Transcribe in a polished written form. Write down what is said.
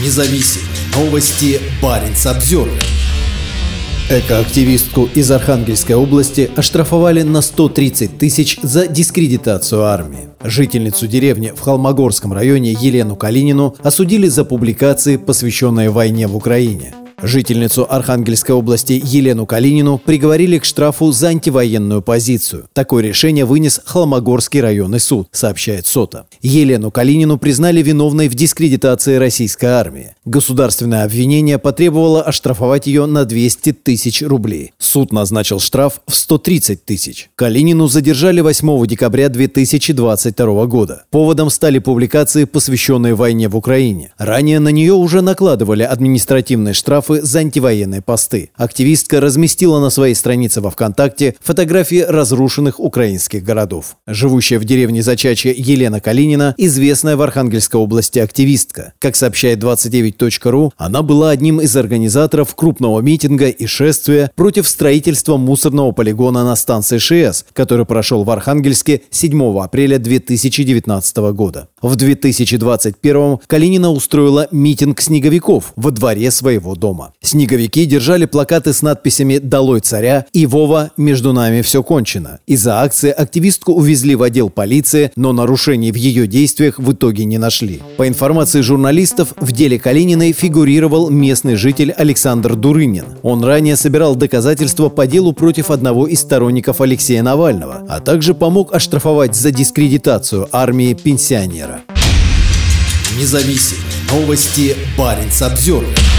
независим. Новости Barents Observer. Экоактивистку из Архангельской области оштрафовали на 130 тысяч за дискредитацию армии. Жительницу деревни в Холмогорском районе Елену Калинину осудили за публикации, посвященные войне в Украине. Жительницу Архангельской области Елену Калинину приговорили к штрафу за антивоенную позицию. Такое решение вынес Холмогорский районный суд, сообщает СОТА. Елену Калинину признали виновной в дискредитации российской армии. Государственное обвинение потребовало оштрафовать ее на 200 тысяч рублей. Суд назначил штраф в 130 тысяч. Калинину задержали 8 декабря 2022 года. Поводом стали публикации, посвященные войне в Украине. Ранее на нее уже накладывали административные штрафы за антивоенные посты. Активистка разместила на своей странице во ВКонтакте фотографии разрушенных украинских городов. Живущая в деревне Зачачье Елена Калинина – известная в Архангельской области активистка. Как сообщает 29.ru, она была одним из организаторов крупного митинга и шествия против строительства мусорного полигона на станции Шиэс, который прошел в Архангельске 7 апреля 2019 года. В 2021 Калинина устроила митинг снеговиков во дворе своего дома. Снеговики держали плакаты с надписями «Долой царя» и «Вова, между нами все кончено». Из-за акции активистку увезли в отдел полиции, но нарушений в ее действиях в итоге не нашли. По информации журналистов, в деле Калининой фигурировал местный житель Александр Дурынин. Он ранее собирал доказательства по делу против одного из сторонников Алексея Навального, а также помог оштрафовать за дискредитацию армии пенсионера. Независимые новости Barents Observer.